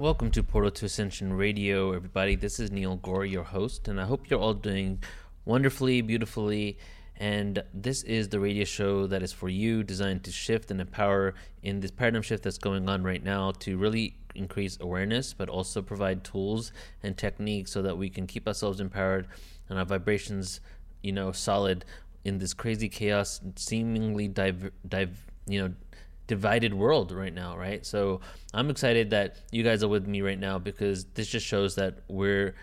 Welcome to Portal to Ascension Radio, everybody. This is Neil Gore, your host, and I hope you're all doing wonderfully, beautifully, and this is the radio show that is for you, designed to shift and empower in this paradigm shift that's going on right now to really increase awareness, but also provide tools and techniques so that we can keep ourselves empowered and our vibrations, you know, solid in this crazy chaos, seemingly divided world right now, right? So I'm excited that you guys are with me right now, because this just shows that we're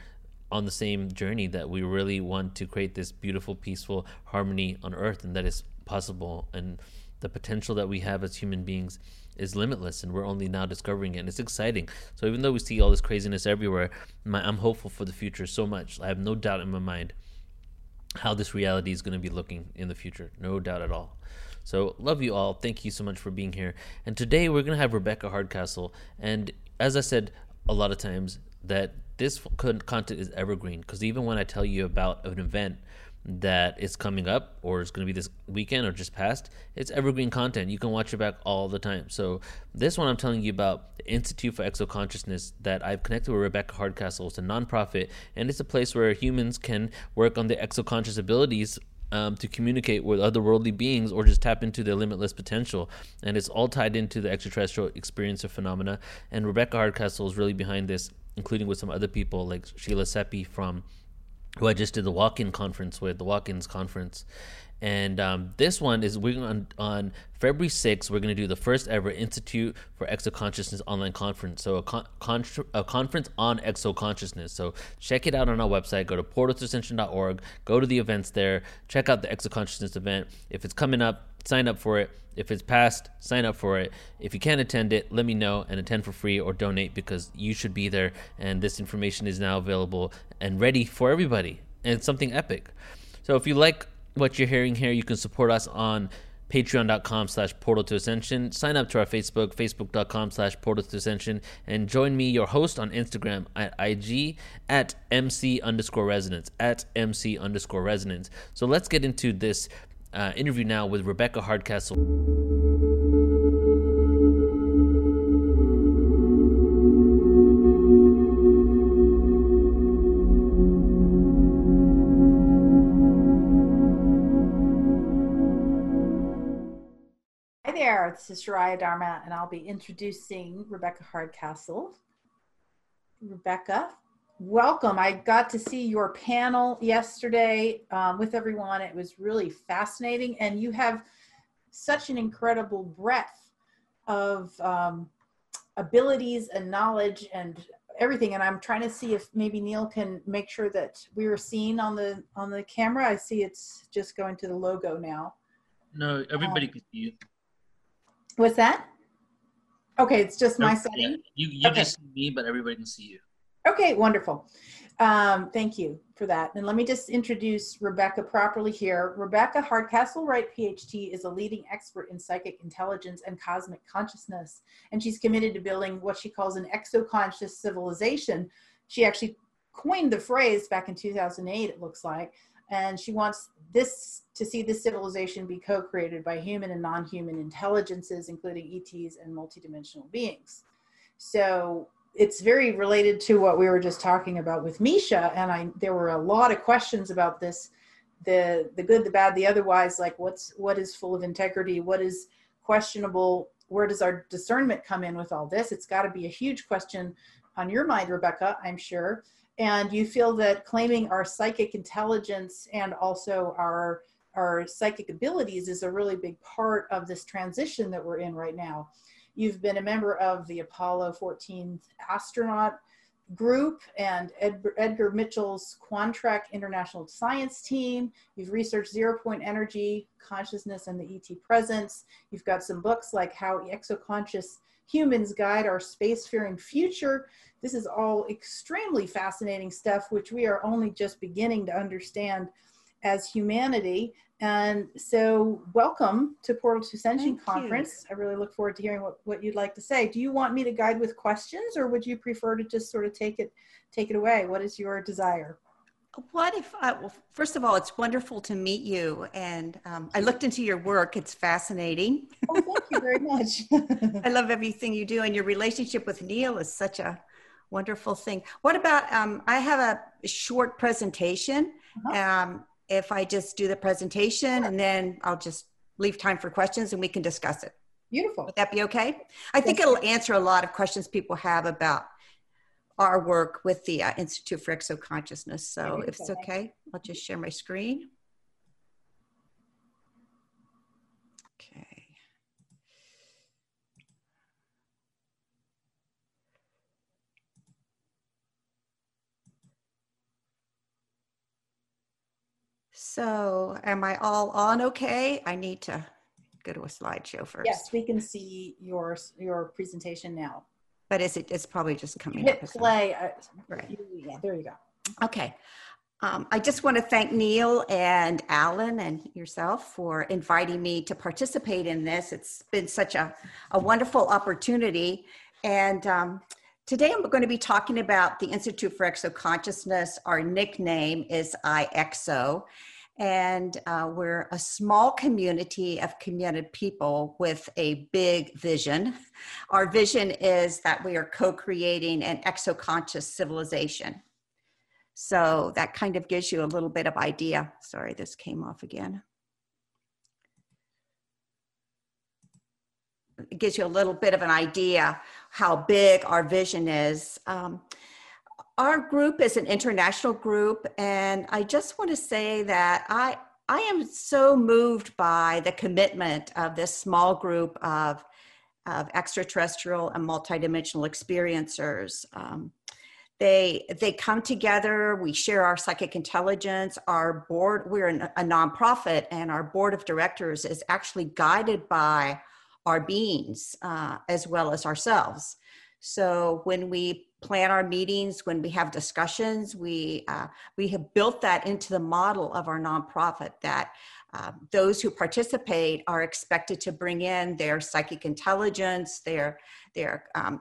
on the same journey, that we really want to create this beautiful, peaceful harmony on earth, and that is possible, and the potential that we have as human beings is limitless, and we're only now discovering it, and it's exciting. So even though we see all this craziness everywhere, I'm hopeful for the future so much. I have no doubt in my mind how this reality is going to be looking in the future, no doubt at all. So love you all. Thank you so much for being here. And today we're going to have Rebecca Hardcastle. And as I said a lot of times, that this content is evergreen, because even when I tell you about an event that is coming up or is going to be this weekend or just past, it's evergreen content. You can watch it back all the time. So this one I'm telling you about, the Institute for Exoconsciousness, that I've connected with Rebecca Hardcastle. It's a nonprofit, and it's a place where humans can work on their exoconscious abilities to communicate with otherworldly beings or just tap into their limitless potential. And it's all tied into the extraterrestrial experience of phenomena. And Rebecca Hardcastle is really behind this, including with some other people like Sheila Seppi, from who I just did the walk-in conference with, the walk-ins conference. And this one is, we're on February 6th, we're going to do the first ever Institute for Exoconsciousness online conference. So a conference on exoconsciousness. So check it out on our website. Go to portaltoascension.org. Go to the events there. Check out the exoconsciousness event. If it's coming up, sign up for it. If it's past, sign up for it. If you can't attend it, let me know and attend for free or donate, because you should be there. And this information is now available and ready for everybody. And it's something epic. So if you like what you're hearing here, you can support us on patreon.com/portal to ascension. Sign up to our Facebook, facebook.com/portal to ascension, and join me, your host, on Instagram at IG at MC_resonance, at MC_resonance. So let's get into this interview now with Rebecca Hardcastle. Hi there, this is Shariah Dharma, and I'll be introducing Rebecca Hardcastle. Rebecca, welcome. I got to see your panel yesterday with everyone. It was really fascinating, and you have such an incredible breadth of abilities and knowledge and everything. And I'm trying to see if maybe Neil can make sure that we are seen on the camera. I see it's just going to the logo now. No, everybody can see you. What's that? Okay, it's just my setting. Yeah. You okay. Just see me, but everybody can see you. Okay, wonderful. Thank you for that. And let me just introduce Rebecca properly here. Rebecca Hardcastle-Wright, PhD, is a leading expert in psychic intelligence and cosmic consciousness, and she's committed to building what she calls an exoconscious civilization. She actually coined the phrase back in 2008, it looks like, and she wants this civilization be co-created by human and non-human intelligences, including ETs and multidimensional beings. So it's very related to what we were just talking about with Misha, and there were a lot of questions about this, the good, the bad, the otherwise, like what is full of integrity, what is questionable, where does our discernment come in with all this? It's got to be a huge question on your mind, Rebecca, I'm sure. And you feel that claiming our psychic intelligence and also our psychic abilities is a really big part of this transition that we're in right now. You've been a member of the Apollo 14 astronaut group and Edgar Mitchell's Quantrek International Science Team. You've researched zero-point energy, consciousness, and the ET presence. You've got some books like How Exoconscious Humans Guide Our Spacefaring Future. This is all extremely fascinating stuff, which we are only just beginning to understand as humanity. And so welcome to Portal to Ascension Conference. I really look forward to hearing what you'd like to say. Do you want me to guide with questions, or would you prefer to just sort of take it away? What is your desire? What if, well, first of all, it's wonderful to meet you. And I looked into your work. It's fascinating. Oh, thank you very much. I love everything you do. And your relationship with Neil is such a wonderful thing. What about, I have a short presentation. If I just do the presentation and then I'll just leave time for questions and we can discuss it. Beautiful. Would that be okay? I think it'll answer a lot of questions people have about our work with the Institute for Exoconsciousness. So if it's okay, I'll just share my screen. Okay. So am I all on okay? I need to go to a slideshow first. Yes, we can see your presentation now. But is it's probably just coming up. Hit play. Right. Yeah, there you go. Okay. I just want to thank Neil and Alan and yourself for inviting me to participate in this. It's been such a wonderful opportunity. And today I'm going to be talking about the Institute for Exoconsciousness. Our nickname is IEXO. And we're a small community of committed people with a big vision. Our vision is that we are co-creating an exoconscious civilization. So that kind of gives you a little bit of idea. Sorry, this came off again. It gives you a little bit of an idea how big our vision is. Our group is an international group, and I just want to say that I am so moved by the commitment of this small group of extraterrestrial and multidimensional experiencers. They come together, we share our psychic intelligence, our board, we're a nonprofit, and our board of directors is actually guided by our beings as well as ourselves. So when we plan our meetings, when we have discussions, we have built that into the model of our nonprofit that those who participate are expected to bring in their psychic intelligence, their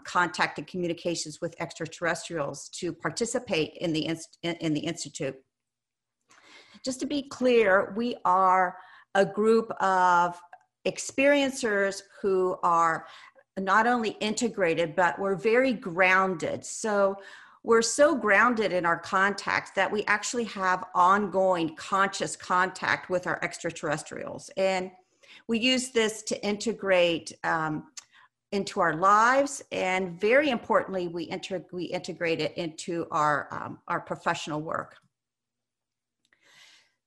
contact and communications with extraterrestrials to participate in the Institute. Just to be clear, we are a group of experiencers who are not only integrated, but we're very grounded. So we're so grounded in our contacts that we actually have ongoing conscious contact with our extraterrestrials. And we use this to integrate into our lives. And very importantly, we integrate it into our professional work.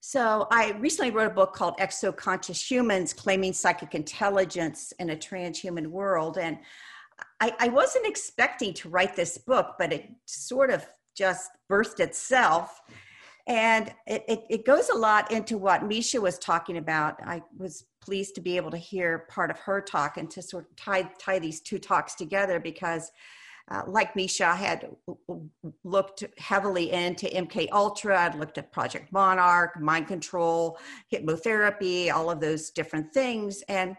So I recently wrote a book called Exoconscious Humans Claiming Psychic Intelligence in a Transhuman World. And I wasn't expecting to write this book, but it sort of just birthed itself. And it goes a lot into what Misha was talking about. I was pleased to be able to hear part of her talk and to sort of tie these two talks together because like Misha, I had looked heavily into MKUltra, I'd looked at Project Monarch, mind control, hypnotherapy, all of those different things. And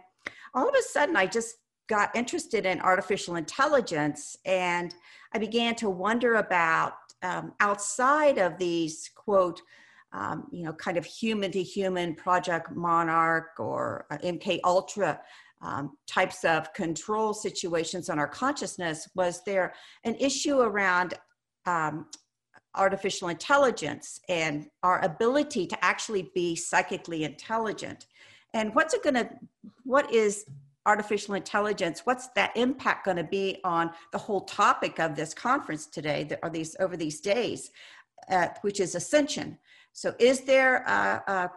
all of a sudden, I just got interested in artificial intelligence. And I began to wonder about outside of these, quote, kind of human to human Project Monarch or MKUltra types of control situations on our consciousness, was there an issue around artificial intelligence and our ability to actually be psychically intelligent? And what is artificial intelligence? What's that impact going to be on the whole topic of this conference today, over these days, which is ascension? So is there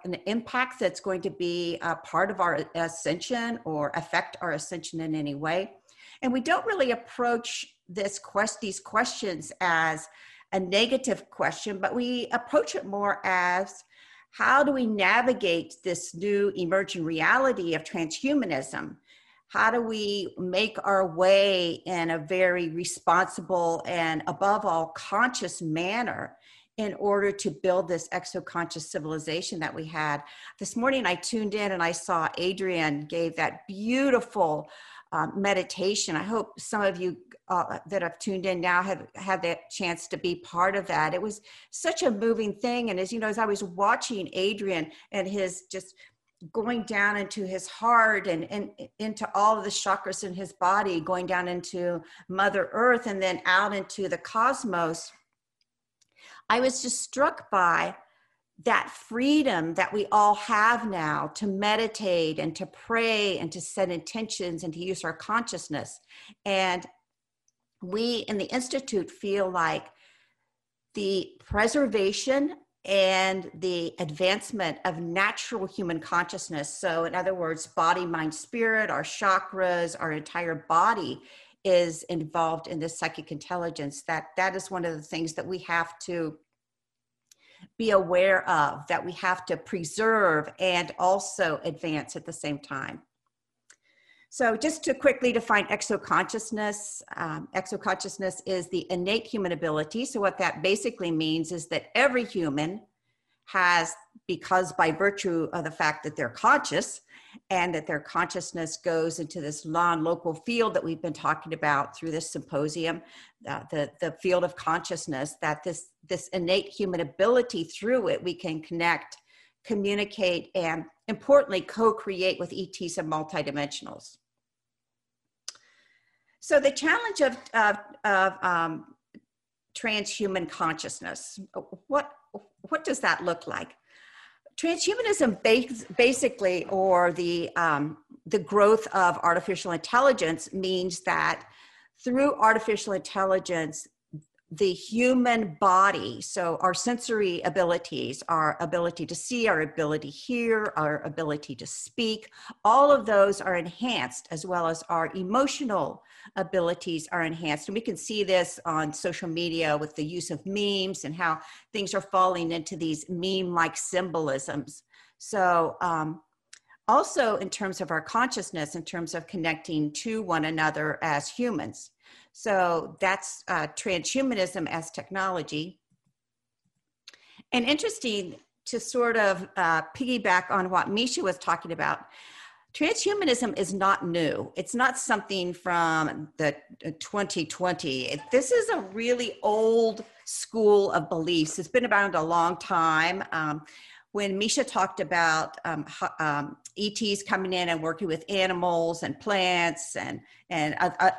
an impact that's going to be part of our ascension or affect our ascension in any way? And we don't really approach these questions as a negative question, but we approach it more as how do we navigate this new emergent reality of transhumanism? How do we make our way in a very responsible and above all conscious manner in order to build this exoconscious civilization that we had? This morning I tuned in and I saw Adrian gave that beautiful meditation. I hope some of you that have tuned in now have had that chance to be part of that. It was such a moving thing. And as you know, as I was watching Adrian and his just going down into his heart and into all of the chakras in his body, going down into Mother Earth and then out into the cosmos, I was just struck by that freedom that we all have now to meditate and to pray and to set intentions and to use our consciousness. And we in the Institute feel like the preservation and the advancement of natural human consciousness, so in other words, body, mind, spirit, our chakras, our entire body is involved in this psychic intelligence. That is one of the things that we have to be aware of, that we have to preserve and also advance at the same time. So just to quickly define exoconsciousness, exoconsciousness is the innate human ability. So what that basically means is that every human has, because by virtue of the fact that they're conscious and that their consciousness goes into this non-local field that we've been talking about through this symposium, the field of consciousness, that this innate human ability, through it we can connect, communicate, and importantly, co-create with ETs and multidimensionals. So the challenge of transhuman consciousness, what does that look like? Transhumanism basically, or the growth of artificial intelligence, means that through artificial intelligence, the human body, so our sensory abilities, our ability to see, our ability to hear, our ability to speak, all of those are enhanced, as well as our emotional abilities are enhanced. And we can see this on social media with the use of memes and how things are falling into these meme-like symbolisms. So also in terms of our consciousness, in terms of connecting to one another as humans. So that's transhumanism as technology. And interesting to sort of piggyback on what Misha was talking about, transhumanism is not new. It's not something from the 2020. This is a really old school of beliefs. It's been around a long time. When Misha talked about ETs coming in and working with animals and plants and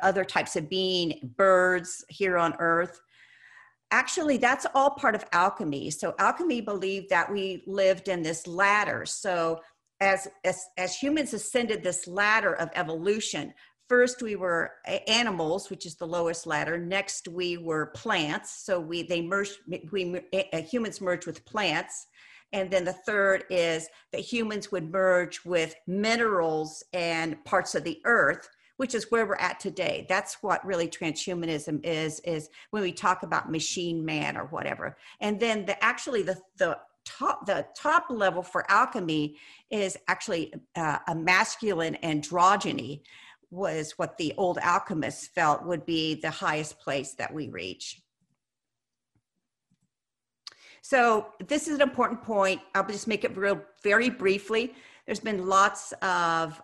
other types of being, birds here on Earth, actually that's all part of alchemy. So alchemy believed that we lived in this ladder. So as humans ascended this ladder of evolution, first we were animals, which is the lowest ladder. Next we were plants. So humans merged with plants. And then the third is that humans would merge with minerals and parts of the earth, which is where we're at today. That's what really transhumanism is when we talk about machine man or whatever. And then the top level for alchemy is actually a masculine androgyny, was what the old alchemists felt would be the highest place that we reach. So this is an important point. I'll just make it very briefly. There's been lots of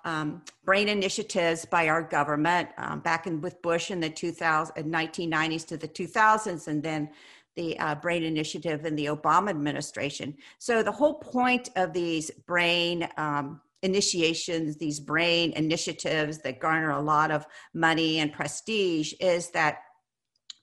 brain initiatives by our government back in with Bush in the 1990s to the 2000s, and then the brain initiative in the Obama administration. So the whole point of these brain initiations, these brain initiatives that garner a lot of money and prestige, is that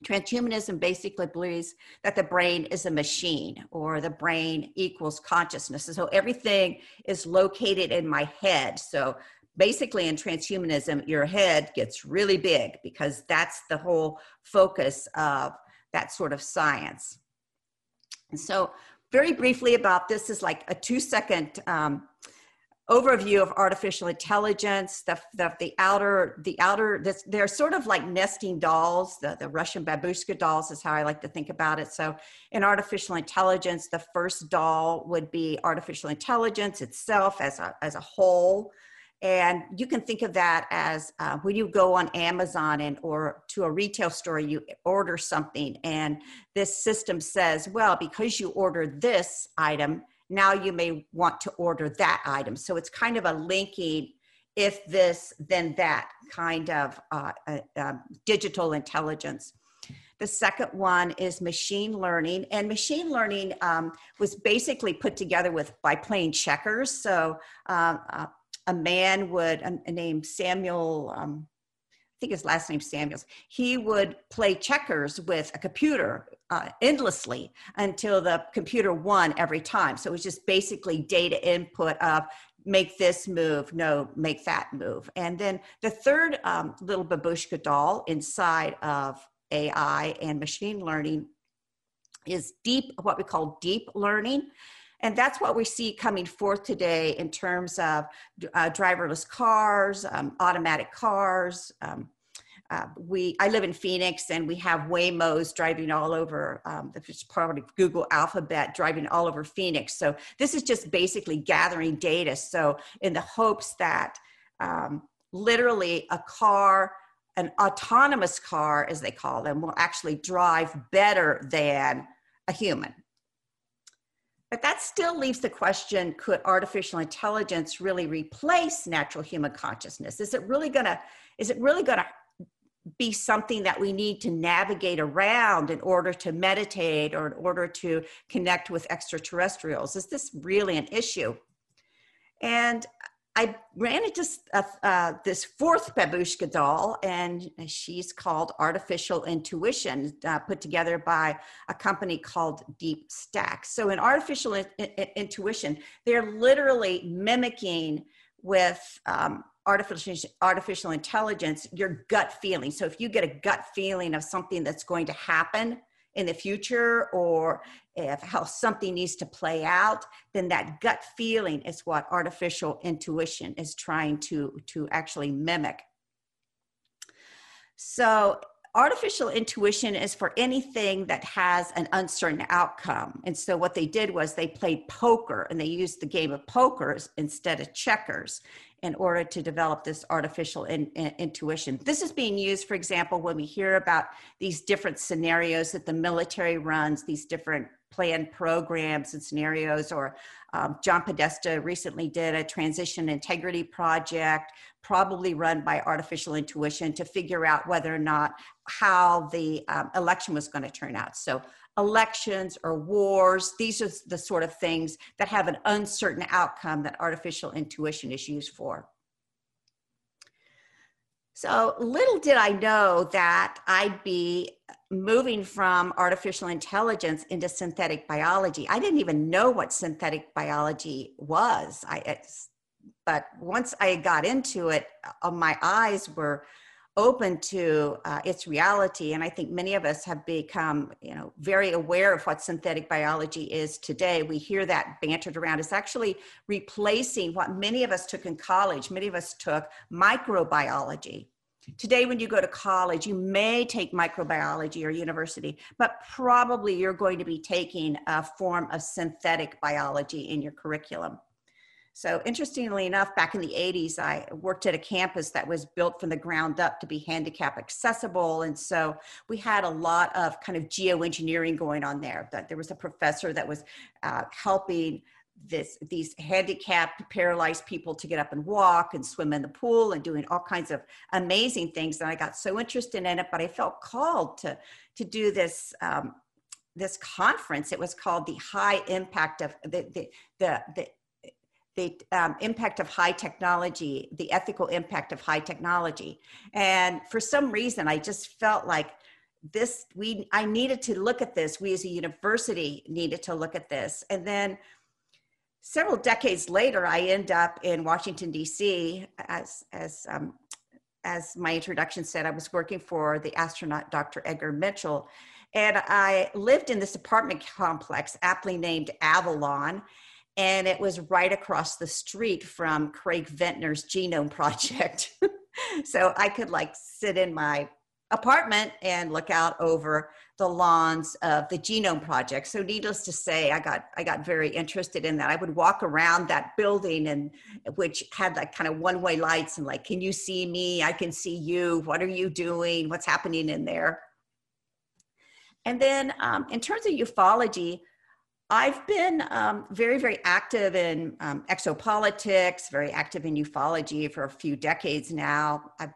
transhumanism basically believes that the brain is a machine, or the brain equals consciousness. And so everything is located in my head. So basically in transhumanism, your head gets really big because that's the whole focus of that sort of science. And so very briefly about this is like a 2-second overview of artificial intelligence, they're sort of like nesting dolls, the Russian babushka dolls is how I like to think about it. So in artificial intelligence, the first doll would be artificial intelligence itself as a whole. And you can think of that as when you go on Amazon or to a retail store, you order something and this system says, well, because you ordered this item, now you may want to order that item. So it's kind of a linking if this, then that kind of digital intelligence. The second one is machine learning, and machine learning was basically put together by playing checkers. So a man named Samuel, I think his last name Samuels, he would play checkers with a computer endlessly until the computer won every time. So it was just basically data input of make this move, no, make that move. And then the third little babushka doll inside of AI and machine learning is what we call deep learning. And that's what we see coming forth today in terms of driverless cars, automatic cars. I live in Phoenix, and we have Waymos driving all over, it's part of Google Alphabet, driving all over Phoenix. So this is just basically gathering data. So in the hopes that literally a car, an autonomous car, as they call them, will actually drive better than a human. But that still leaves the question, could artificial intelligence really replace natural human consciousness? Is it really gonna be something that we need to navigate around in order to meditate or in order to connect with extraterrestrials? Is this really an issue? And I ran into this fourth babushka doll, and she's called Artificial Intuition, put together by a company called Deep Stack. So in Artificial Intuition, they're literally mimicking with artificial intelligence your gut feeling. So if you get a gut feeling of something that's going to happen in the future, or if how something needs to play out, then that gut feeling is what artificial intuition is trying to actually mimic. So artificial intuition is for anything that has an uncertain outcome. And so what they did was they played poker, and they used the game of poker instead of checkers in order to develop this artificial intuition. This is being used, for example, when we hear about these different scenarios that the military runs, these different planned programs and scenarios, or John Podesta recently did a transition integrity project, probably run by artificial intuition, to figure out whether or not how the election was going to turn out. So elections or wars, these are the sort of things that have an uncertain outcome that artificial intuition is used for. So little did I know that I'd be moving from artificial intelligence into synthetic biology. I didn't even know what synthetic biology was. But once I got into it, my eyes were open to its reality. And I think many of us have become, very aware of what synthetic biology is today. We hear that bantered around. It's actually replacing what many of us took in college. Many of us took microbiology. Today, when you go to college, you may take microbiology or university, but probably you're going to be taking a form of synthetic biology in your curriculum. So interestingly enough, back in the 80s, I worked at a campus that was built from the ground up to be handicap accessible. And so we had a lot of kind of geoengineering going on there. But there was a professor that was helping these handicapped, paralyzed people to get up and walk and swim in the pool and doing all kinds of amazing things. And I got so interested in it, but I felt called to do this this conference. It was called the High Impact of the impact of high technology, the ethical impact of high technology. And for some reason, I just felt like I needed to look at this. We as a university needed to look at this. And then several decades later, I end up in Washington, D.C. As my introduction said, I was working for the astronaut, Dr. Edgar Mitchell. And I lived in this apartment complex aptly named Avalon. And it was right across the street from Craig Ventner's Genome Project. So I could sit in my apartment and look out over the lawns of the Genome Project. So needless to say, I got very interested in that. I would walk around that building, and which had kind of one-way lights, and can you see me? I can see you. What are you doing? What's happening in there? And then in terms of ufology, I've been very, very active in exopolitics, very active in ufology for a few decades now. I've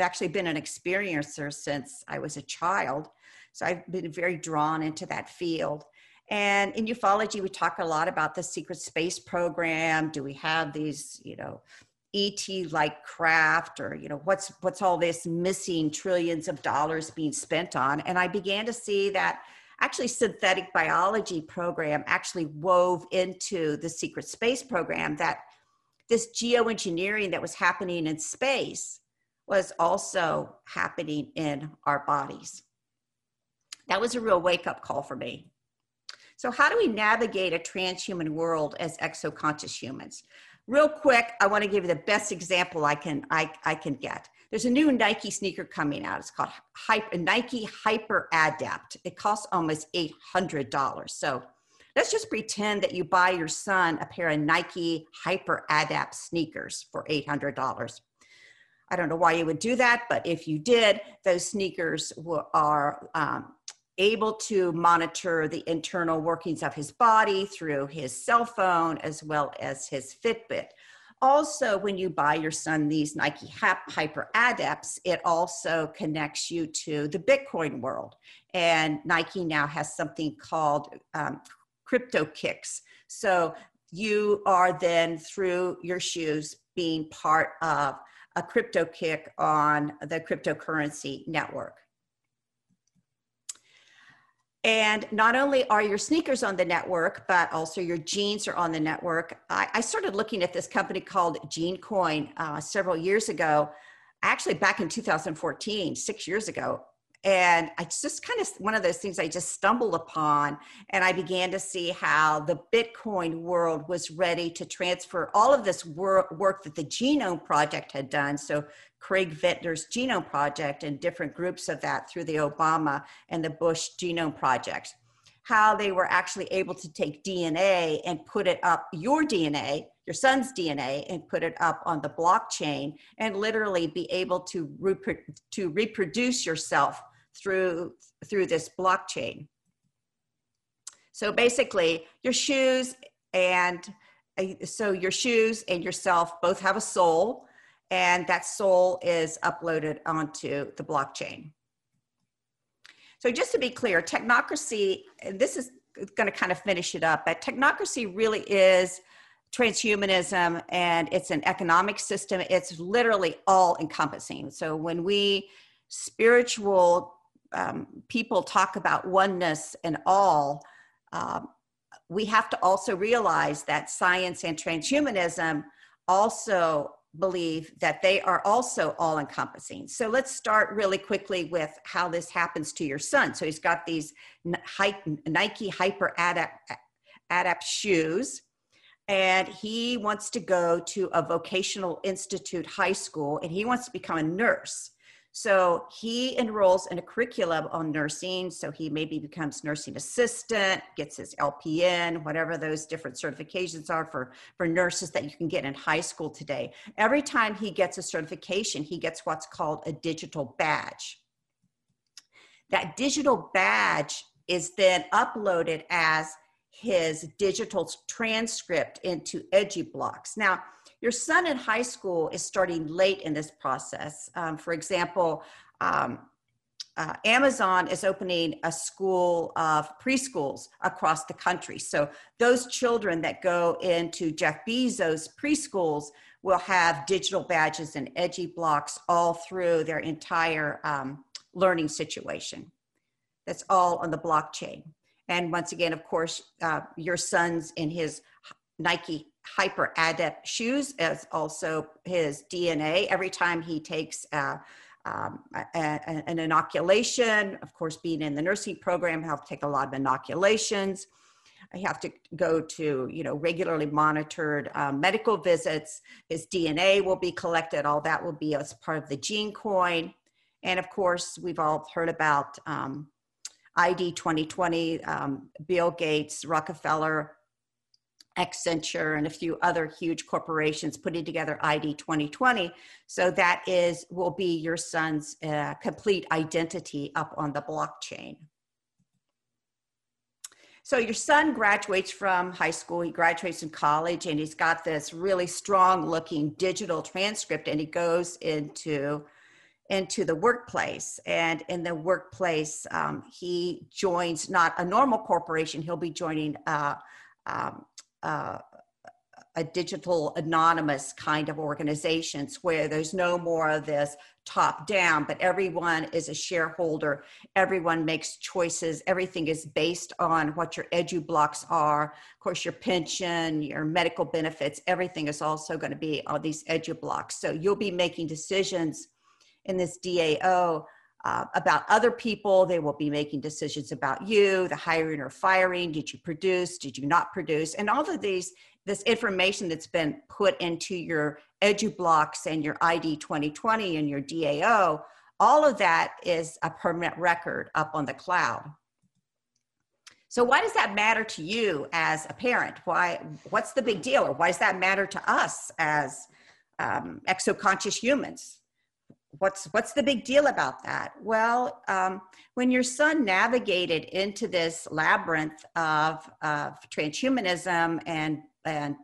actually been an experiencer since I was a child. So I've been very drawn into that field. And in ufology, we talk a lot about the secret space program. Do we have these, you know, ET-like craft, or, you know, what's all this missing trillions of dollars being spent on? And I began to see that actually synthetic biology program actually wove into the secret space program, that this geoengineering that was happening in space was also happening in our bodies. That was a real wake-up call for me. So how do we navigate a transhuman world as exoconscious humans? Real quick, I want to give you the best example I can get. There's a new Nike sneaker coming out. It's called Nike Hyper Adapt. It costs almost $800. So let's just pretend that you buy your son a pair of Nike Hyper Adapt sneakers for $800. I don't know why you would do that, but if you did, those sneakers are able to monitor the internal workings of his body through his cell phone as well as his Fitbit. Also, when you buy your son these Nike Hyper Adapts, it also connects you to the Bitcoin world. And Nike now has something called crypto kicks. So you are then, through your shoes, being part of a crypto kick on the cryptocurrency network. And not only are your sneakers on the network, but also your genes are on the network. I started looking at this company called GeneCoin several years ago, actually back in 2014, 6 years ago. And it's just kind of one of those things I just stumbled upon. And I began to see how the Bitcoin world was ready to transfer all of this work that the Genome Project had done. So Craig Vintner's Genome Project and different groups of that through the Obama and the Bush Genome Projects, how they were actually able to take DNA and put it up, your DNA, your son's DNA, and put it up on the blockchain, and literally be able to reproduce yourself through this blockchain. So basically, your shoes and yourself both have a soul, and that soul is uploaded onto the blockchain. So just to be clear, technocracy, and this is going to kind of finish it up, but technocracy really is transhumanism, and it's an economic system. It's literally all encompassing. So when we spiritual people talk about oneness and all, we have to also realize that science and transhumanism also believe that they are also all encompassing. So let's start really quickly with how this happens to your son. So he's got these Nike Hyper Adapt shoes, and he wants to go to a vocational institute high school, and he wants to become a nurse. So he enrolls in a curriculum on nursing. So he maybe becomes nursing assistant, gets his LPN, whatever those different certifications are for nurses that you can get in high school today. Every time he gets a certification, he gets what's called a digital badge. That digital badge is then uploaded as his digital transcript into EduBlocks. Now, your son in high school is starting late in this process. For example, Amazon is opening a school of preschools across the country. So those children that go into Jeff Bezos preschools will have digital badges and EduBlocks all through their entire learning situation. That's all on the blockchain. And once again, of course, your son's in his Nike Hyper Adapt shoes as also his DNA. Every time he takes an inoculation, of course, being in the nursing program, he'll take a lot of inoculations. He have to go to, you know, regularly monitored medical visits. His DNA will be collected. All that will be as part of the GeneCoin. And of course, we've all heard about ID 2020, Bill Gates, Rockefeller, Accenture, and a few other huge corporations putting together ID 2020. So that will be your son's complete identity up on the blockchain. So your son graduates from high school, he graduates in college, and he's got this really strong looking digital transcript, and he goes into the workplace. And in the workplace, he joins not a normal corporation, he'll be joining a digital anonymous kind of organizations where there's no more of this top down, but everyone is a shareholder. Everyone makes choices. Everything is based on what your EduBlocks are. Of course, your pension, your medical benefits, everything is also going to be on these EduBlocks. So you'll be making decisions in this DAO about other people. They will be making decisions about you, the hiring or firing. Did you produce? Did you not produce? And all of these, this information that's been put into your EduBlocks and your ID 2020 and your DAO, all of that is a permanent record up on the cloud. So why does that matter to you as a parent? What's the big deal? Or why does that matter to us as exoconscious humans? What's the big deal about that? Well, when your son navigated into this labyrinth of transhumanism and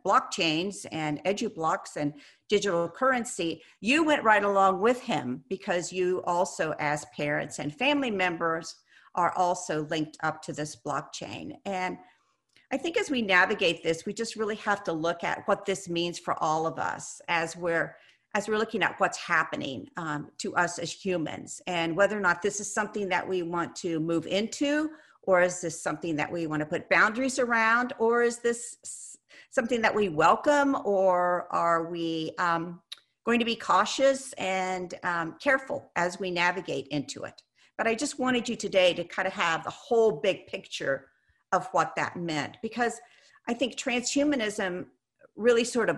blockchains and EduBlocks and digital currency, you went right along with him because you also, as parents and family members, are also linked up to this blockchain. And I think as we navigate this, we just really have to look at what this means for all of us as we're looking at what's happening to us as humans, and whether or not this is something that we want to move into, or is this something that we want to put boundaries around, or is this something that we welcome, or are we going to be cautious and careful as we navigate into it? But I just wanted you today to kind of have the whole big picture of what that meant, because I think transhumanism really sort of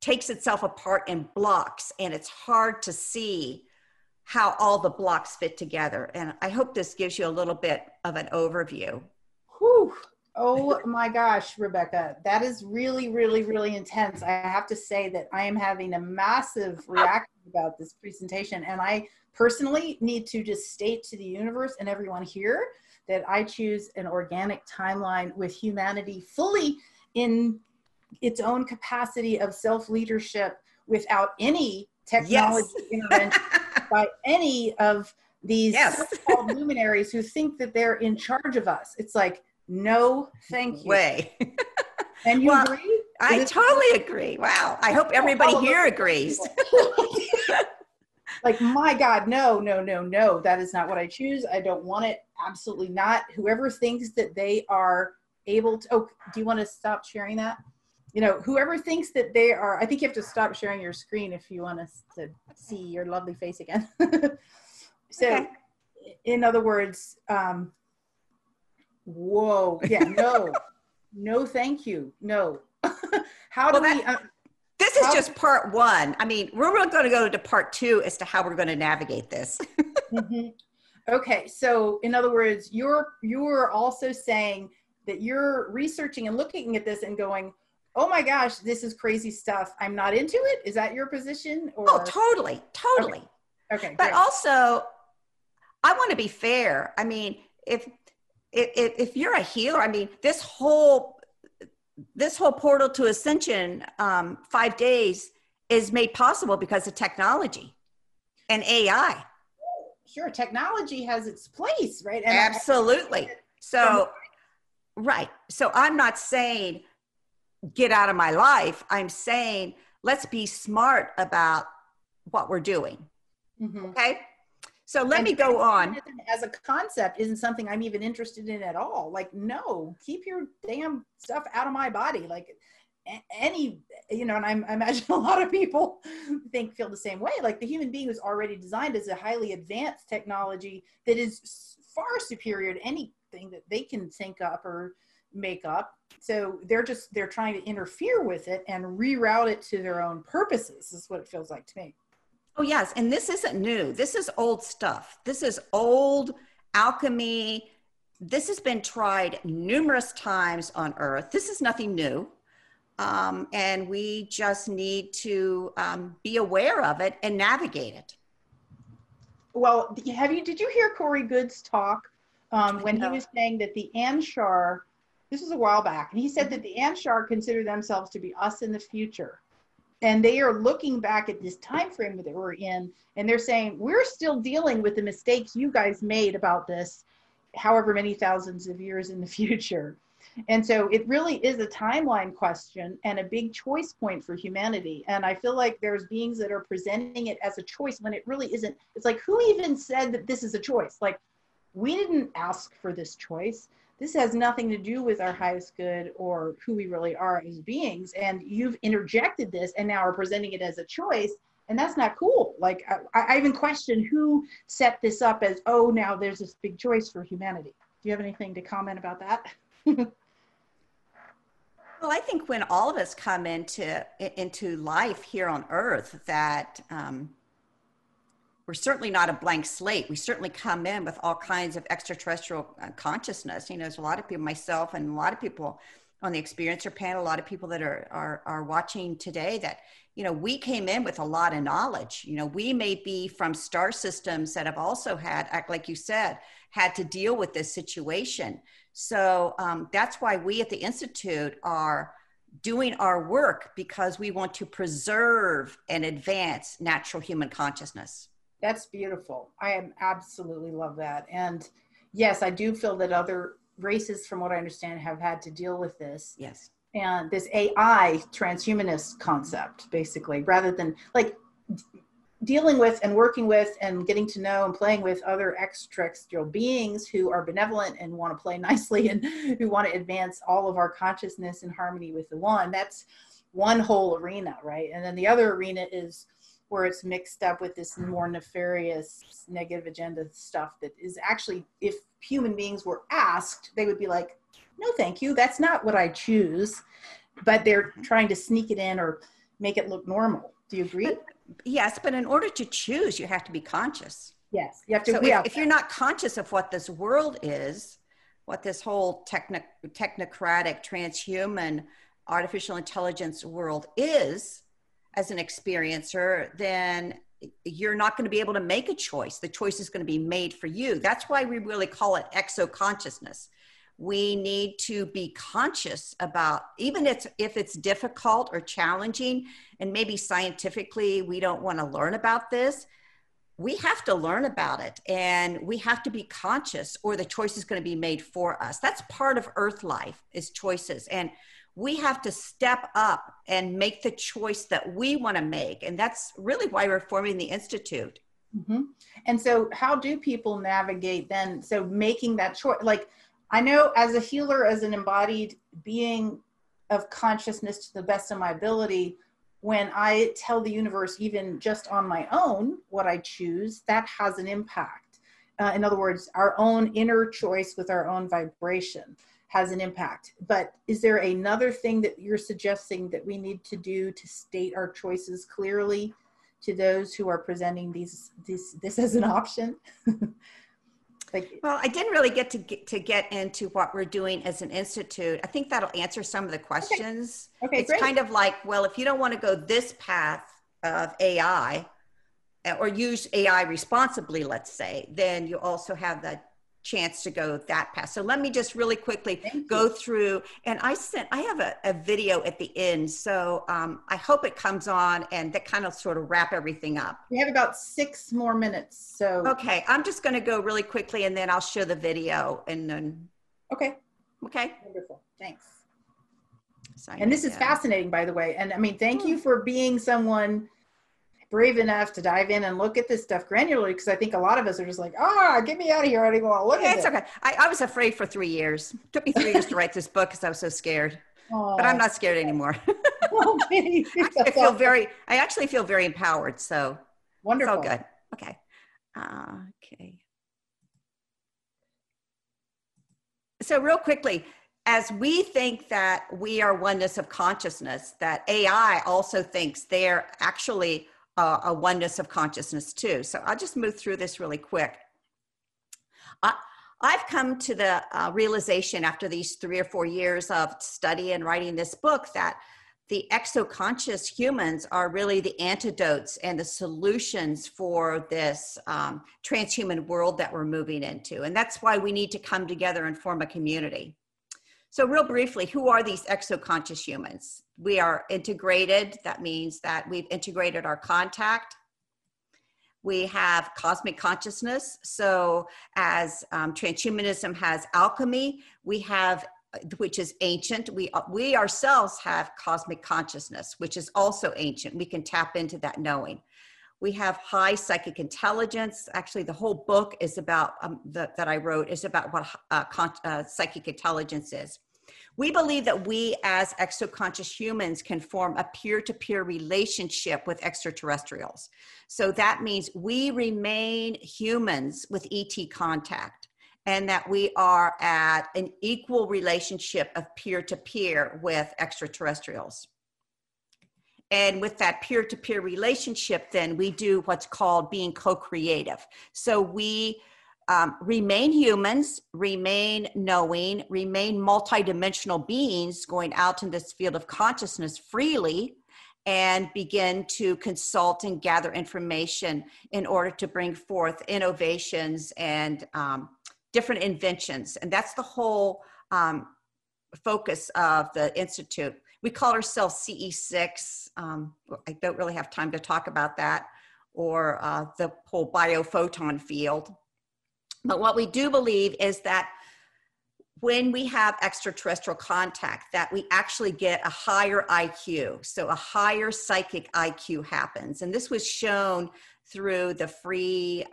takes itself apart in blocks, and it's hard to see how all the blocks fit together. And I hope this gives you a little bit of an overview. Whew. Oh my gosh, Rebecca, that is really, really, really intense. I have to say that I am having a massive reaction about this presentation, and I personally need to just state to the universe and everyone here that I choose an organic timeline with humanity fully in its own capacity of self-leadership without any technology intervention by any of these so-called luminaries who think that they're in charge of us. It's like, no, thank you. Way. And you agree? I totally agree. Wow. I hope everybody here agrees. Like, my God, no, no, no, no. That is not what I choose. I don't want it. Absolutely not. Whoever thinks that they are able to, oh, do you want to stop sharing that? You know, whoever thinks that they are, I think you have to stop sharing your screen if you want us to see your lovely face again. So okay. In other words, whoa, yeah, no, no, thank you, no. How do we? This is just part one. I mean, we're going to go to part two as to how we're going to navigate this. Mm-hmm. Okay, so in other words, you're also saying that you're researching and looking at this and going, oh my gosh, this is crazy stuff. I'm not into it. Is that your position? Or? Oh, totally, totally. Okay. But also, I want to be fair. I mean, if you're a healer, I mean, this whole Portal to Ascension 5 days is made possible because of technology and AI. Sure, technology has its place, right? And absolutely. So, right. So I'm not saying get out of my life. I'm saying, let's be smart about what we're doing. Mm-hmm. Okay. So let me go on. As a concept isn't something I'm even interested in at all. Like, no, keep your damn stuff out of my body. Like any, you know, and I imagine a lot of people feel the same way. Like the human being was already designed as a highly advanced technology that is far superior to anything that they can think up or make up. So they're trying to interfere with it and reroute it to their own purposes is what it feels like to me. Oh yes. And this isn't new. This is old stuff. This is old alchemy. This has been tried numerous times on Earth. This is nothing new. And we just need to be aware of it and navigate it. Well, did you hear Corey Good's talk when he was saying that the Anshar, this was a while back, and he said that the Anshar consider themselves to be us in the future. And they are looking back at this time frame that we're in, and they're saying, we're still dealing with the mistakes you guys made about this, however many thousands of years in the future. And so it really is a timeline question and a big choice point for humanity. And I feel like there's beings that are presenting it as a choice when it really isn't. It's like, who even said that this is a choice? Like, we didn't ask for this choice. This has nothing to do with our highest good or who we really are as beings. And you've interjected this and now are presenting it as a choice. And that's not cool. Like, I even question who set this up as, oh, now there's this big choice for humanity. Do you have anything to comment about that? Well, I think when all of us come into life here on Earth, that we're certainly not a blank slate. We certainly come in with all kinds of extraterrestrial consciousness. You know, there's a lot of people, myself and a lot of people on the Experiencer panel, a lot of people that are watching today, that, you know, we came in with a lot of knowledge. You know, we may be from star systems that have also had, like you said, had to deal with this situation. So that's why we at the Institute are doing our work, because we want to preserve and advance natural human consciousness. That's beautiful. I absolutely love that. And yes, I do feel that other races, from what I understand, have had to deal with this. Yes. And this AI transhumanist concept, basically, rather than like dealing with and working with and getting to know and playing with other extraterrestrial beings who are benevolent and want to play nicely and who want to advance all of our consciousness in harmony with the one. That's one whole arena, right? And then the other arena is where it's mixed up with this more nefarious negative agenda stuff that is actually, if human beings were asked, they would be like, no, thank you. That's not what I choose. But they're trying to sneak it in or make it look normal. Do you agree? Yes, but in order to choose, you have to be conscious. Yes, you have to. So if you're not conscious of what this world is, what this whole technocratic, transhuman, artificial intelligence world is, as an experiencer, then you're not going to be able to make a choice. The choice is going to be made for you. That's why we really call it exoconsciousness. We need to be conscious about, even if it's difficult or challenging, and maybe scientifically we don't want to learn about this, we have to learn about it, and we have to be conscious, or the choice is going to be made for us. That's part of Earth life, is choices, and we have to step up and make the choice that we want to make, and that's really why we're forming the Institute. Mm-hmm. And so how do people navigate then, so making that choice? Like, I know as a healer, as an embodied being of consciousness to the best of my ability, when I tell the universe, even just on my own, what I choose, that has an impact. In other words, our own inner choice with our own vibration has an impact. But is there another thing that you're suggesting that we need to do to state our choices clearly to those who are presenting this as an option? Well, I didn't really get into what we're doing as an institute. I think that'll answer some of the questions. Okay. It's great. Kind of like, well, if you don't want to go this path of AI or use AI responsibly, let's say, then you also have the chance to go that path. So let me just really quickly go through, and I have a video at the end, so I hope it comes on and that kind of sort of wrap everything up. We have about 6 more minutes, so. Okay, I'm just gonna go really quickly and then I'll show the video and then. Okay. Okay. Wonderful, thanks. And this is fascinating, by the way. And I mean, thank you for being someone brave enough to dive in and look at this stuff granularly, because I think a lot of us are just like, get me out of here. I don't even want to look at it. It's okay. I was afraid for 3 years. It took me 3 years to write this book because I was so scared. Oh, but I'm not scared anymore. Okay. I actually feel very empowered. So wonderful. It's all good. Okay. Okay. So real quickly, as we think that we are oneness of consciousness, that AI also thinks they're actually a oneness of consciousness too. So I'll just move through this really quick. I've come to the realization after these 3 or 4 years of study and writing this book that the exoconscious humans are really the antidotes and the solutions for this transhuman world that we're moving into. And that's why we need to come together and form a community. So real briefly, who are these exoconscious humans? We are integrated. That means that we've integrated our contact. We have cosmic consciousness. So as transhumanism has alchemy, we have, which is ancient, we ourselves have cosmic consciousness, which is also ancient. We can tap into that knowing. We have high psychic intelligence. Actually, the whole book is about, that I wrote, is about what psychic intelligence is. We believe that we as exoconscious humans can form a peer-to-peer relationship with extraterrestrials. So that means we remain humans with ET contact, and that we are at an equal relationship of peer-to-peer with extraterrestrials. And with that peer-to-peer relationship, then we do what's called being co-creative. So we remain humans, remain knowing, remain multidimensional beings going out in this field of consciousness freely, and begin to consult and gather information in order to bring forth innovations and different inventions. And that's the whole focus of the Institute. We call ourselves CE6. I don't really have time to talk about that, or the whole biophoton field. But what we do believe is that when we have extraterrestrial contact, that we actually get a higher IQ. So a higher psychic IQ happens. And this was shown through the free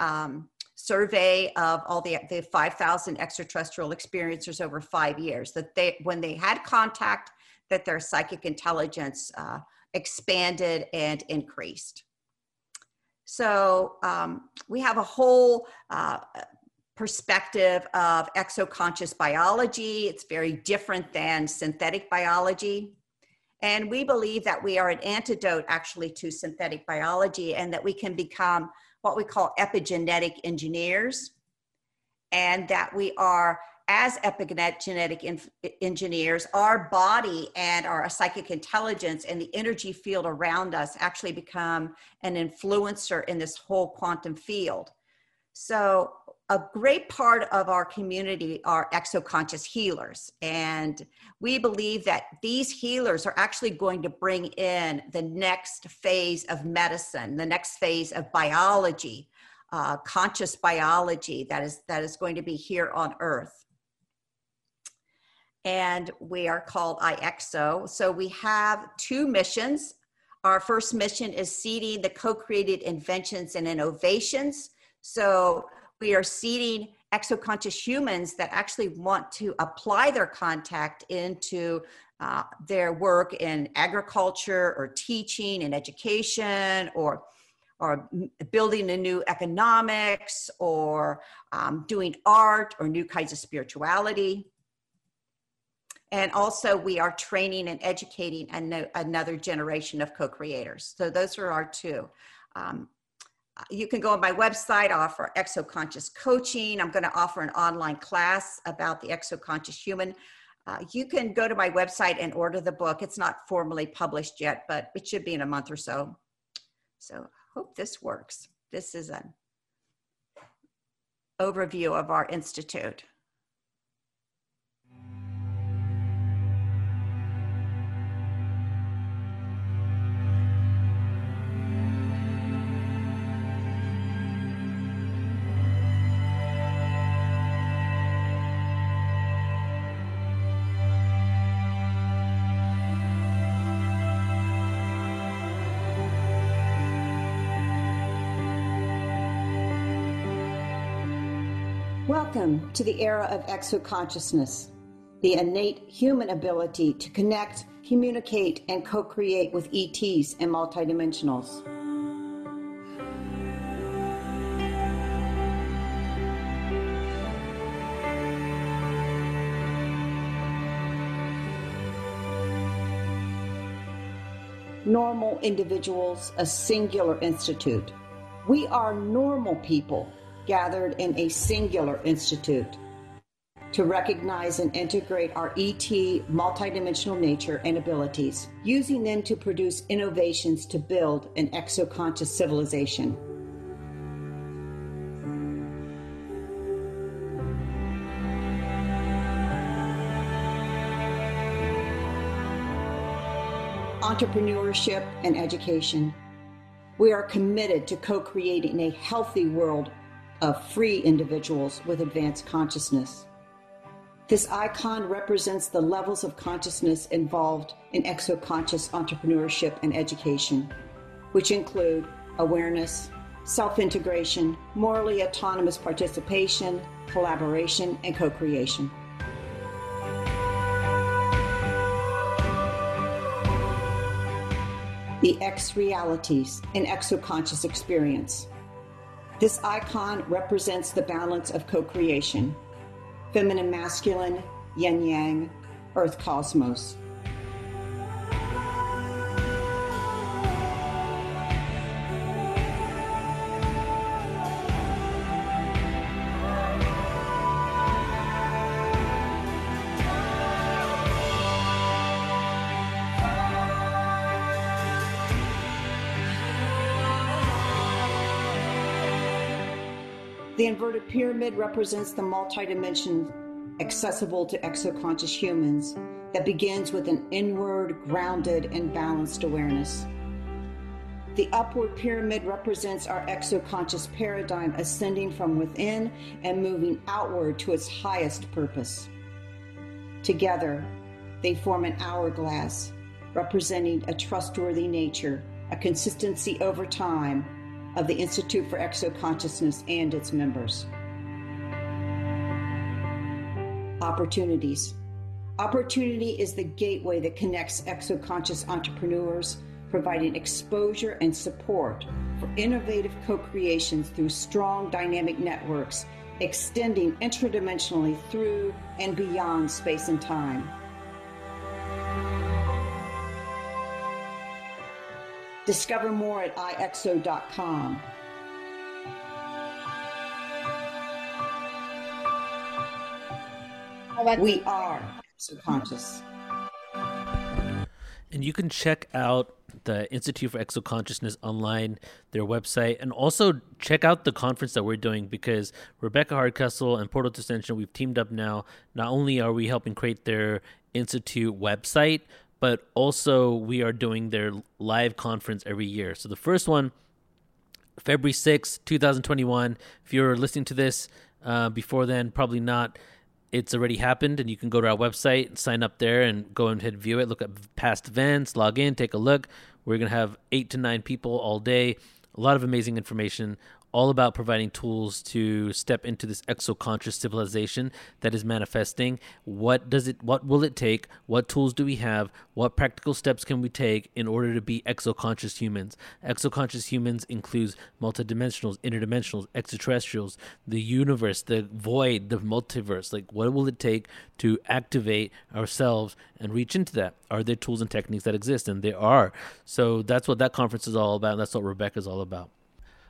survey of all the 5,000 extraterrestrial experiencers over 5 years, that they, when they had contact, that their psychic intelligence expanded and increased. So we have a whole perspective of exoconscious biology. It's very different than synthetic biology. And we believe that we are an antidote actually to synthetic biology, and that we can become what we call epigenetic engineers, and that we are, as epigenetic engineers, our body and our psychic intelligence and the energy field around us actually become an influencer in this whole quantum field. So a great part of our community are exoconscious healers. And we believe that these healers are actually going to bring in the next phase of medicine, the next phase of biology, conscious biology that is going to be here on Earth. And we are called IEXO. So we have two missions. Our first mission is seeding the co-created inventions and innovations. So we are seeding exoconscious humans that actually want to apply their contact into their work in agriculture or teaching and education, or building a new economics, or doing art or new kinds of spirituality. And also we are training and educating another generation of co-creators. So those are our two. You can go on my website, offer exoconscious coaching. I'm going to offer an online class about the exoconscious human. You can go to my website and order the book. It's not formally published yet, but it should be in a month or so. So I hope this works. This is an overview of our institute. Welcome to the era of exoconsciousness, the innate human ability to connect, communicate, and co-create with ETs and multidimensionals. Normal individuals, a singular institute. We are normal people, gathered in a singular institute. to recognize and integrate our ET multidimensional nature and abilities, using them to produce innovations to build an exoconscious civilization. Entrepreneurship and education. We are committed to co-creating a healthy world of free individuals with advanced consciousness. This icon represents the levels of consciousness involved in exoconscious entrepreneurship and education, which include awareness, self-integration, morally autonomous participation, collaboration, and co-creation. The X realities in exoconscious experience. This icon represents the balance of co-creation, feminine, masculine, yin yang, earth cosmos. The inverted pyramid represents the multidimension accessible to exoconscious humans that begins with an inward, grounded, and balanced awareness. The upward pyramid represents our exoconscious paradigm ascending from within and moving outward to its highest purpose. Together, they form an hourglass representing a trustworthy nature, a consistency over time, of the Institute for Exoconsciousness and its members. Opportunities. Opportunity is the gateway that connects exoconscious entrepreneurs, providing exposure and support for innovative co-creations through strong dynamic networks, extending interdimensionally through and beyond space and time. Discover more at IEXO.com. We are exoconscious. And you can check out the Institute for Exoconsciousness online, their website, and also check out the conference that we're doing, because Rebecca Hardcastle and Portal to Ascension, we've teamed up now. Not only are we helping create their Institute website, but also we are doing their live conference every year. So the first one, February 6, 2021. If you're listening to this before then, probably not. It's already happened, and you can go to our website, sign up there, and go and hit view it. Look at past events, log in, take a look. We're going to have 8 to 9 people all day. A lot of amazing information, all about providing tools to step into this exoconscious civilization that is manifesting. What will it take? What tools do we have? What practical steps can we take in order to be exoconscious humans? Exoconscious humans includes multidimensionals, interdimensionals, extraterrestrials, the universe, the void, the multiverse. Like, what will it take to activate ourselves and reach into that? Are there tools and techniques that exist? And they are. So that's what that conference is all about. And that's what Rebecca's all about.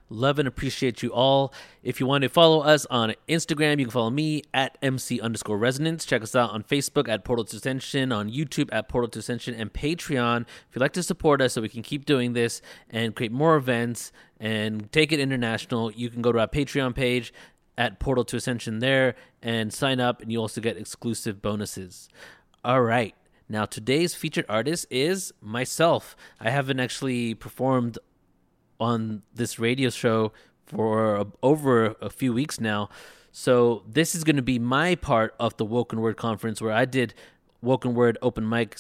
Love and appreciate you all. If you want to follow us on Instagram, you can follow me at MC_Resonance. Check us out on Facebook at Portal to Ascension, on YouTube at Portal to Ascension, and Patreon. If you'd like to support us so we can keep doing this and create more events and take it international, you can go to our Patreon page at Portal to Ascension there and sign up, and you also get exclusive bonuses. All right. Now, today's featured artist is myself. I haven't actually performed on this radio show for over a few weeks now. So this is going to be my part of the Woken Word Conference, where I did Woken Word Open Mic,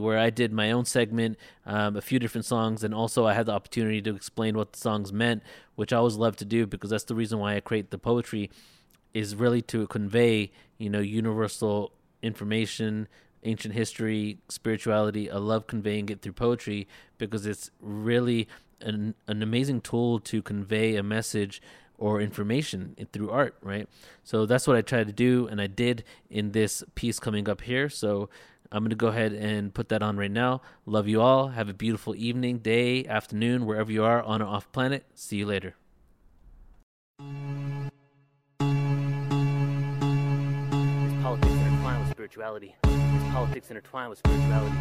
where I did my own segment, a few different songs, and also I had the opportunity to explain what the songs meant, which I always love to do, because that's the reason why I create the poetry, is really to convey, universal information, ancient history, spirituality. I love conveying it through poetry because it's really an amazing tool to convey a message or information through art, right? So that's what I tried to do, and I did in this piece coming up here. So I'm going to go ahead and put that on right now. Love you all. Have a beautiful evening, day, afternoon, wherever you are, on or off planet. See you later. spirituality. It's politics intertwined with spirituality.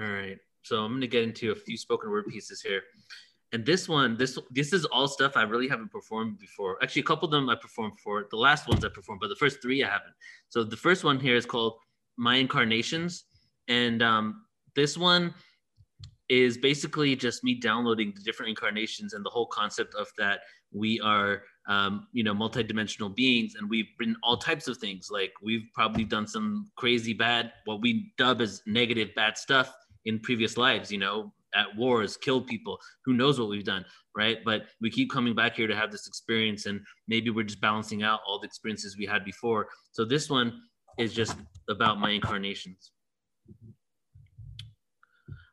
All right, so I'm going to get into a few spoken word pieces here. And this one, this is all stuff I really haven't performed before. Actually, a couple of them I performed before. The last ones I performed, but the first three I haven't. So the first one here is called My Incarnations. And this one is basically just me downloading the different incarnations and the whole concept of that we are, you know, multidimensional beings, and we've been all types of things. Like we've probably done some crazy bad, what we dub as negative bad stuff in previous lives, you know, at wars, killed people, who knows what we've done, right? But we keep coming back here to have this experience, and maybe we're just balancing out all the experiences we had before. So this one is just about my incarnations.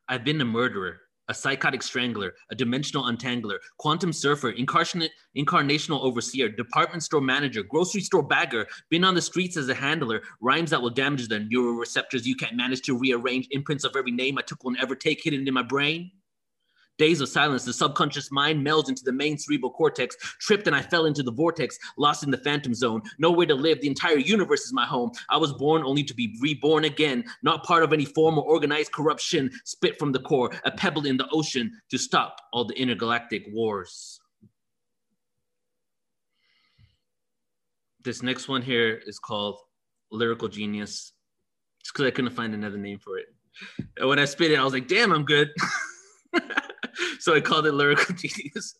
I've been a murderer, a psychotic strangler, a dimensional untangler, quantum surfer, incarnational overseer, department store manager, grocery store bagger, been on the streets as a handler, rhymes that will damage the neuroreceptors you can't manage to rearrange, imprints of every name I took won't ever take hidden in my brain. Days of silence, the subconscious mind melds into the main cerebral cortex, tripped and I fell into the vortex, lost in the phantom zone, nowhere to live, the entire universe is my home. I was born only to be reborn again, not part of any form or organized corruption, spit from the core, a pebble in the ocean to stop all the intergalactic wars. This next one here is called Lyrical Genius. It's because I couldn't find another name for it. And when I spit it, I was like, damn, I'm good. So I called it Lyrical Genius.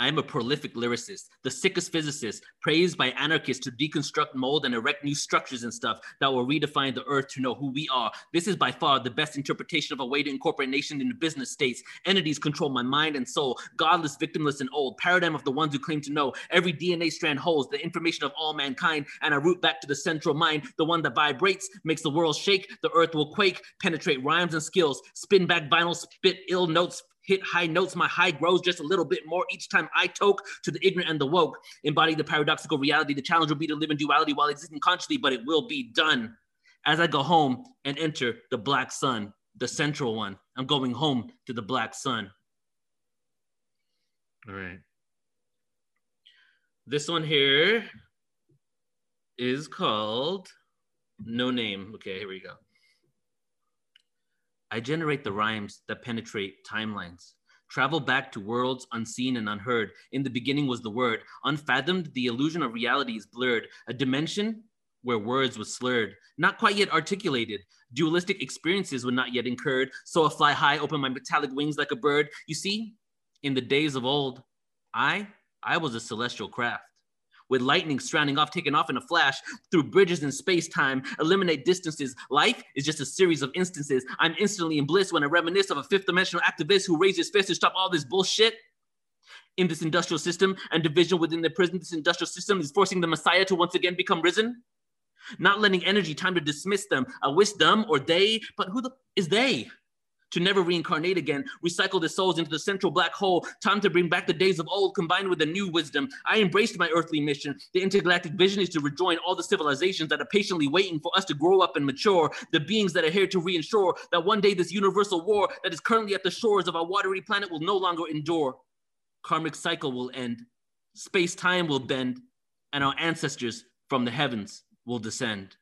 I am a prolific lyricist, the sickest physicist, praised by anarchists to deconstruct, mold, and erect new structures and stuff that will redefine the earth to know who we are. This is by far the best interpretation of a way to incorporate nation into business states. Entities control my mind and soul, godless, victimless, and old, paradigm of the ones who claim to know. Every DNA strand holds the information of all mankind, and I root back to the central mind, the one that vibrates, makes the world shake, the earth will quake, penetrate rhymes and skills, spin back vinyl, spit ill notes, hit high notes, my high grows just a little bit more each time I toke to the ignorant and the woke. Embody the paradoxical reality. The challenge will be to live in duality while existing consciously, but it will be done. As I go home and enter the black sun, the central one, I'm going home to the black sun. All right. This one here is called No Name. Okay, here we go. I generate the rhymes that penetrate timelines, travel back to worlds unseen and unheard. In the beginning was the word, unfathomed, the illusion of reality is blurred, a dimension where words were slurred, not quite yet articulated, dualistic experiences were not yet incurred, so I fly high, open my metallic wings like a bird. You see, in the days of old, I was a celestial craft. With lightning surrounding off, taken off in a flash, through bridges in space-time, eliminate distances. Life is just a series of instances. I'm instantly in bliss when I reminisce of a fifth-dimensional activist who raised his fist to stop all this bullshit. In this industrial system and division within the prison, this industrial system is forcing the Messiah to once again become risen. Not letting energy time to dismiss them. I wish them or they, but who the is they? To never reincarnate again, recycle the souls into the central black hole, time to bring back the days of old combined with the new wisdom. I embraced my earthly mission. The intergalactic vision is to rejoin all the civilizations that are patiently waiting for us to grow up and mature, the beings that are here to reinsure that one day this universal war that is currently at the shores of our watery planet will no longer endure. Karmic cycle will end, space-time will bend, and our ancestors from the heavens will descend.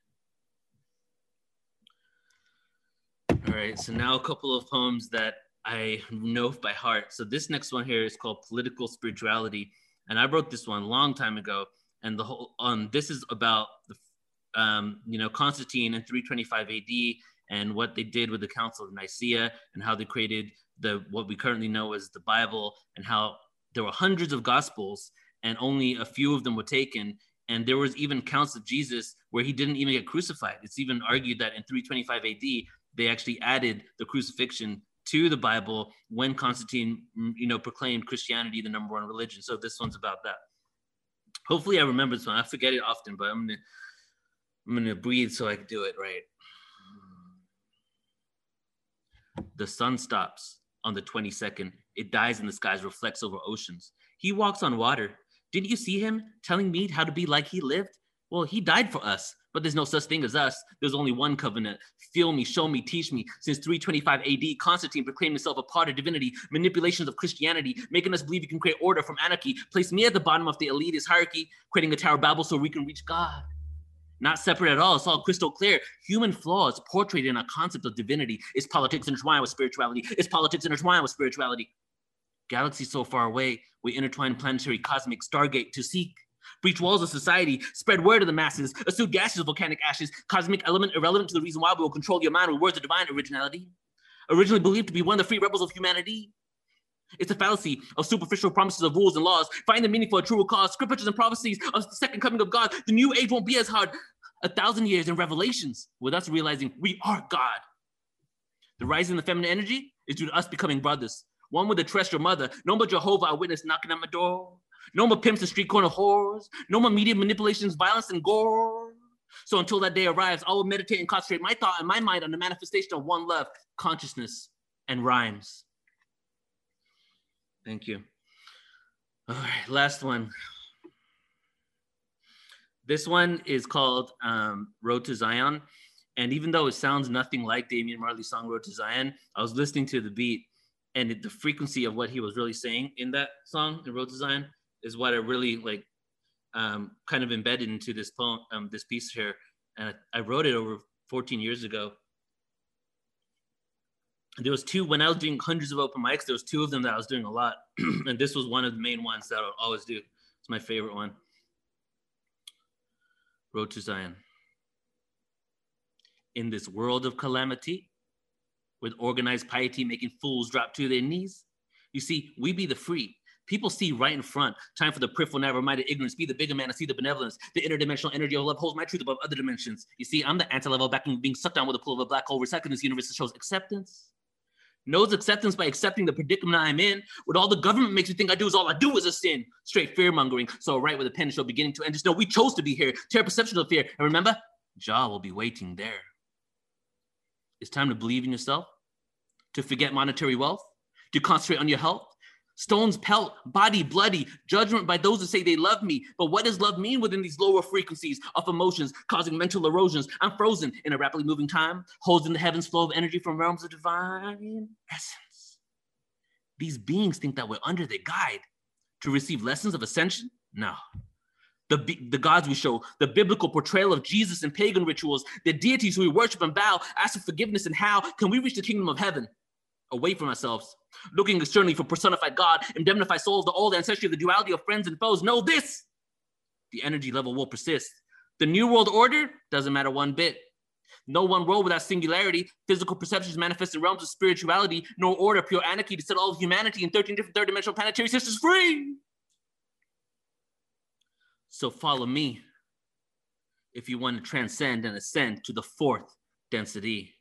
All right, so now a couple of poems that I know by heart. So this next one here is called Political Spirituality. And I wrote this one a long time ago. And the whole, this is about, the, you know, Constantine in 325 AD and what they did with the Council of Nicaea and how they created the, what we currently know as the Bible, and how there were hundreds of gospels and only a few of them were taken. And there was even counts of Jesus where he didn't even get crucified. It's even argued that in 325 AD, they actually added the crucifixion to the Bible when Constantine, you know, proclaimed Christianity the number one religion. So this one's about that. Hopefully I remember this one. I forget it often, but I'm gonna breathe so I can do it right. The sun stops on the 22nd. It dies in the skies, reflects over oceans. He walks on water. Didn't you see him telling me how to be like he lived? Well, he died for us. but there's no such thing as us. There's only one covenant. Feel me, show me, teach me. Since 325 AD, Constantine proclaimed himself a part of divinity, manipulations of Christianity, making us believe you can create order from anarchy, place me at the bottom of the elitist hierarchy, creating a Tower of Babel so we can reach God. Not separate at all, it's all crystal clear. Human flaws portrayed in a concept of divinity. It's politics intertwined with spirituality. It's politics intertwined with spirituality. Galaxy so far away, we intertwine planetary cosmic stargate to seek. Breach walls of society, spread word to the masses, exude gaseous volcanic ashes, cosmic element irrelevant to the reason why we will control your mind with words of divine originality. Originally believed to be one of the free rebels of humanity. It's a fallacy of superficial promises of rules and laws. Find the meaning for a true cause, scriptures and prophecies of the second coming of God. The new age won't be as hard. 1,000 years in revelations with us realizing we are God. The rise in the feminine energy is due to us becoming brothers. One with a terrestrial mother. No more Jehovah Eyewitness knocking at my door. No more pimps and street corner whores. No more media manipulations, violence, and gore. So until that day arrives, I will meditate and concentrate my thought and my mind on the manifestation of one love, consciousness, and rhymes. Thank you. All right, last one. This one is called Road to Zion. And even though it sounds nothing like Damian Marley's song, Road to Zion, I was listening to the beat and the frequency of what he was really saying in that song, in Road to Zion, is what I really like kind of embedded into this poem, this piece here. And I wrote it over 14 years ago. There was two, when I was doing hundreds of open mics, there was two of them that I was doing a lot. And this was one of the main ones that I would always do. It's my favorite one. Road to Zion. In this world of calamity, with organized piety making fools drop to their knees, you see, we be the free. People see right in front. Time for the peripheral, narrow-minded ignorance. Be the bigger man and see the benevolence. The interdimensional energy of love holds my truth above other dimensions. You see, I'm the anti-level backing, being sucked down with a pull of a black hole, recycling this universe that shows acceptance. Knows acceptance by accepting the predicament I'm in. What all the government makes you think I do is all I do is a sin. Straight fear-mongering. So right with a pen show beginning to end. Just know we chose to be here. Tear perception of fear. And remember, Jah will be waiting there. It's time to believe in yourself, to forget monetary wealth, to concentrate on your health. Stones pelt, body bloody, judgment by those who say they love me. But what does love mean within these lower frequencies of emotions causing mental erosions? I'm frozen in a rapidly moving time, holding the heavens flow of energy from realms of divine essence. These beings think that we're under their guide to receive lessons of ascension? No. The gods we show, the biblical portrayal of Jesus in pagan rituals, the deities we worship and bow, ask for forgiveness and how can we reach the kingdom of heaven? Away from ourselves, looking externally for personified God, indemnified souls, the old ancestry of the duality of friends and foes. Know this, the energy level will persist. The new world order doesn't matter one bit. No one world without singularity. Physical perceptions manifest in realms of spirituality, no order, pure anarchy to set all of humanity in 13 different third-dimensional planetary systems free. So follow me if you want to transcend and ascend to the fourth density.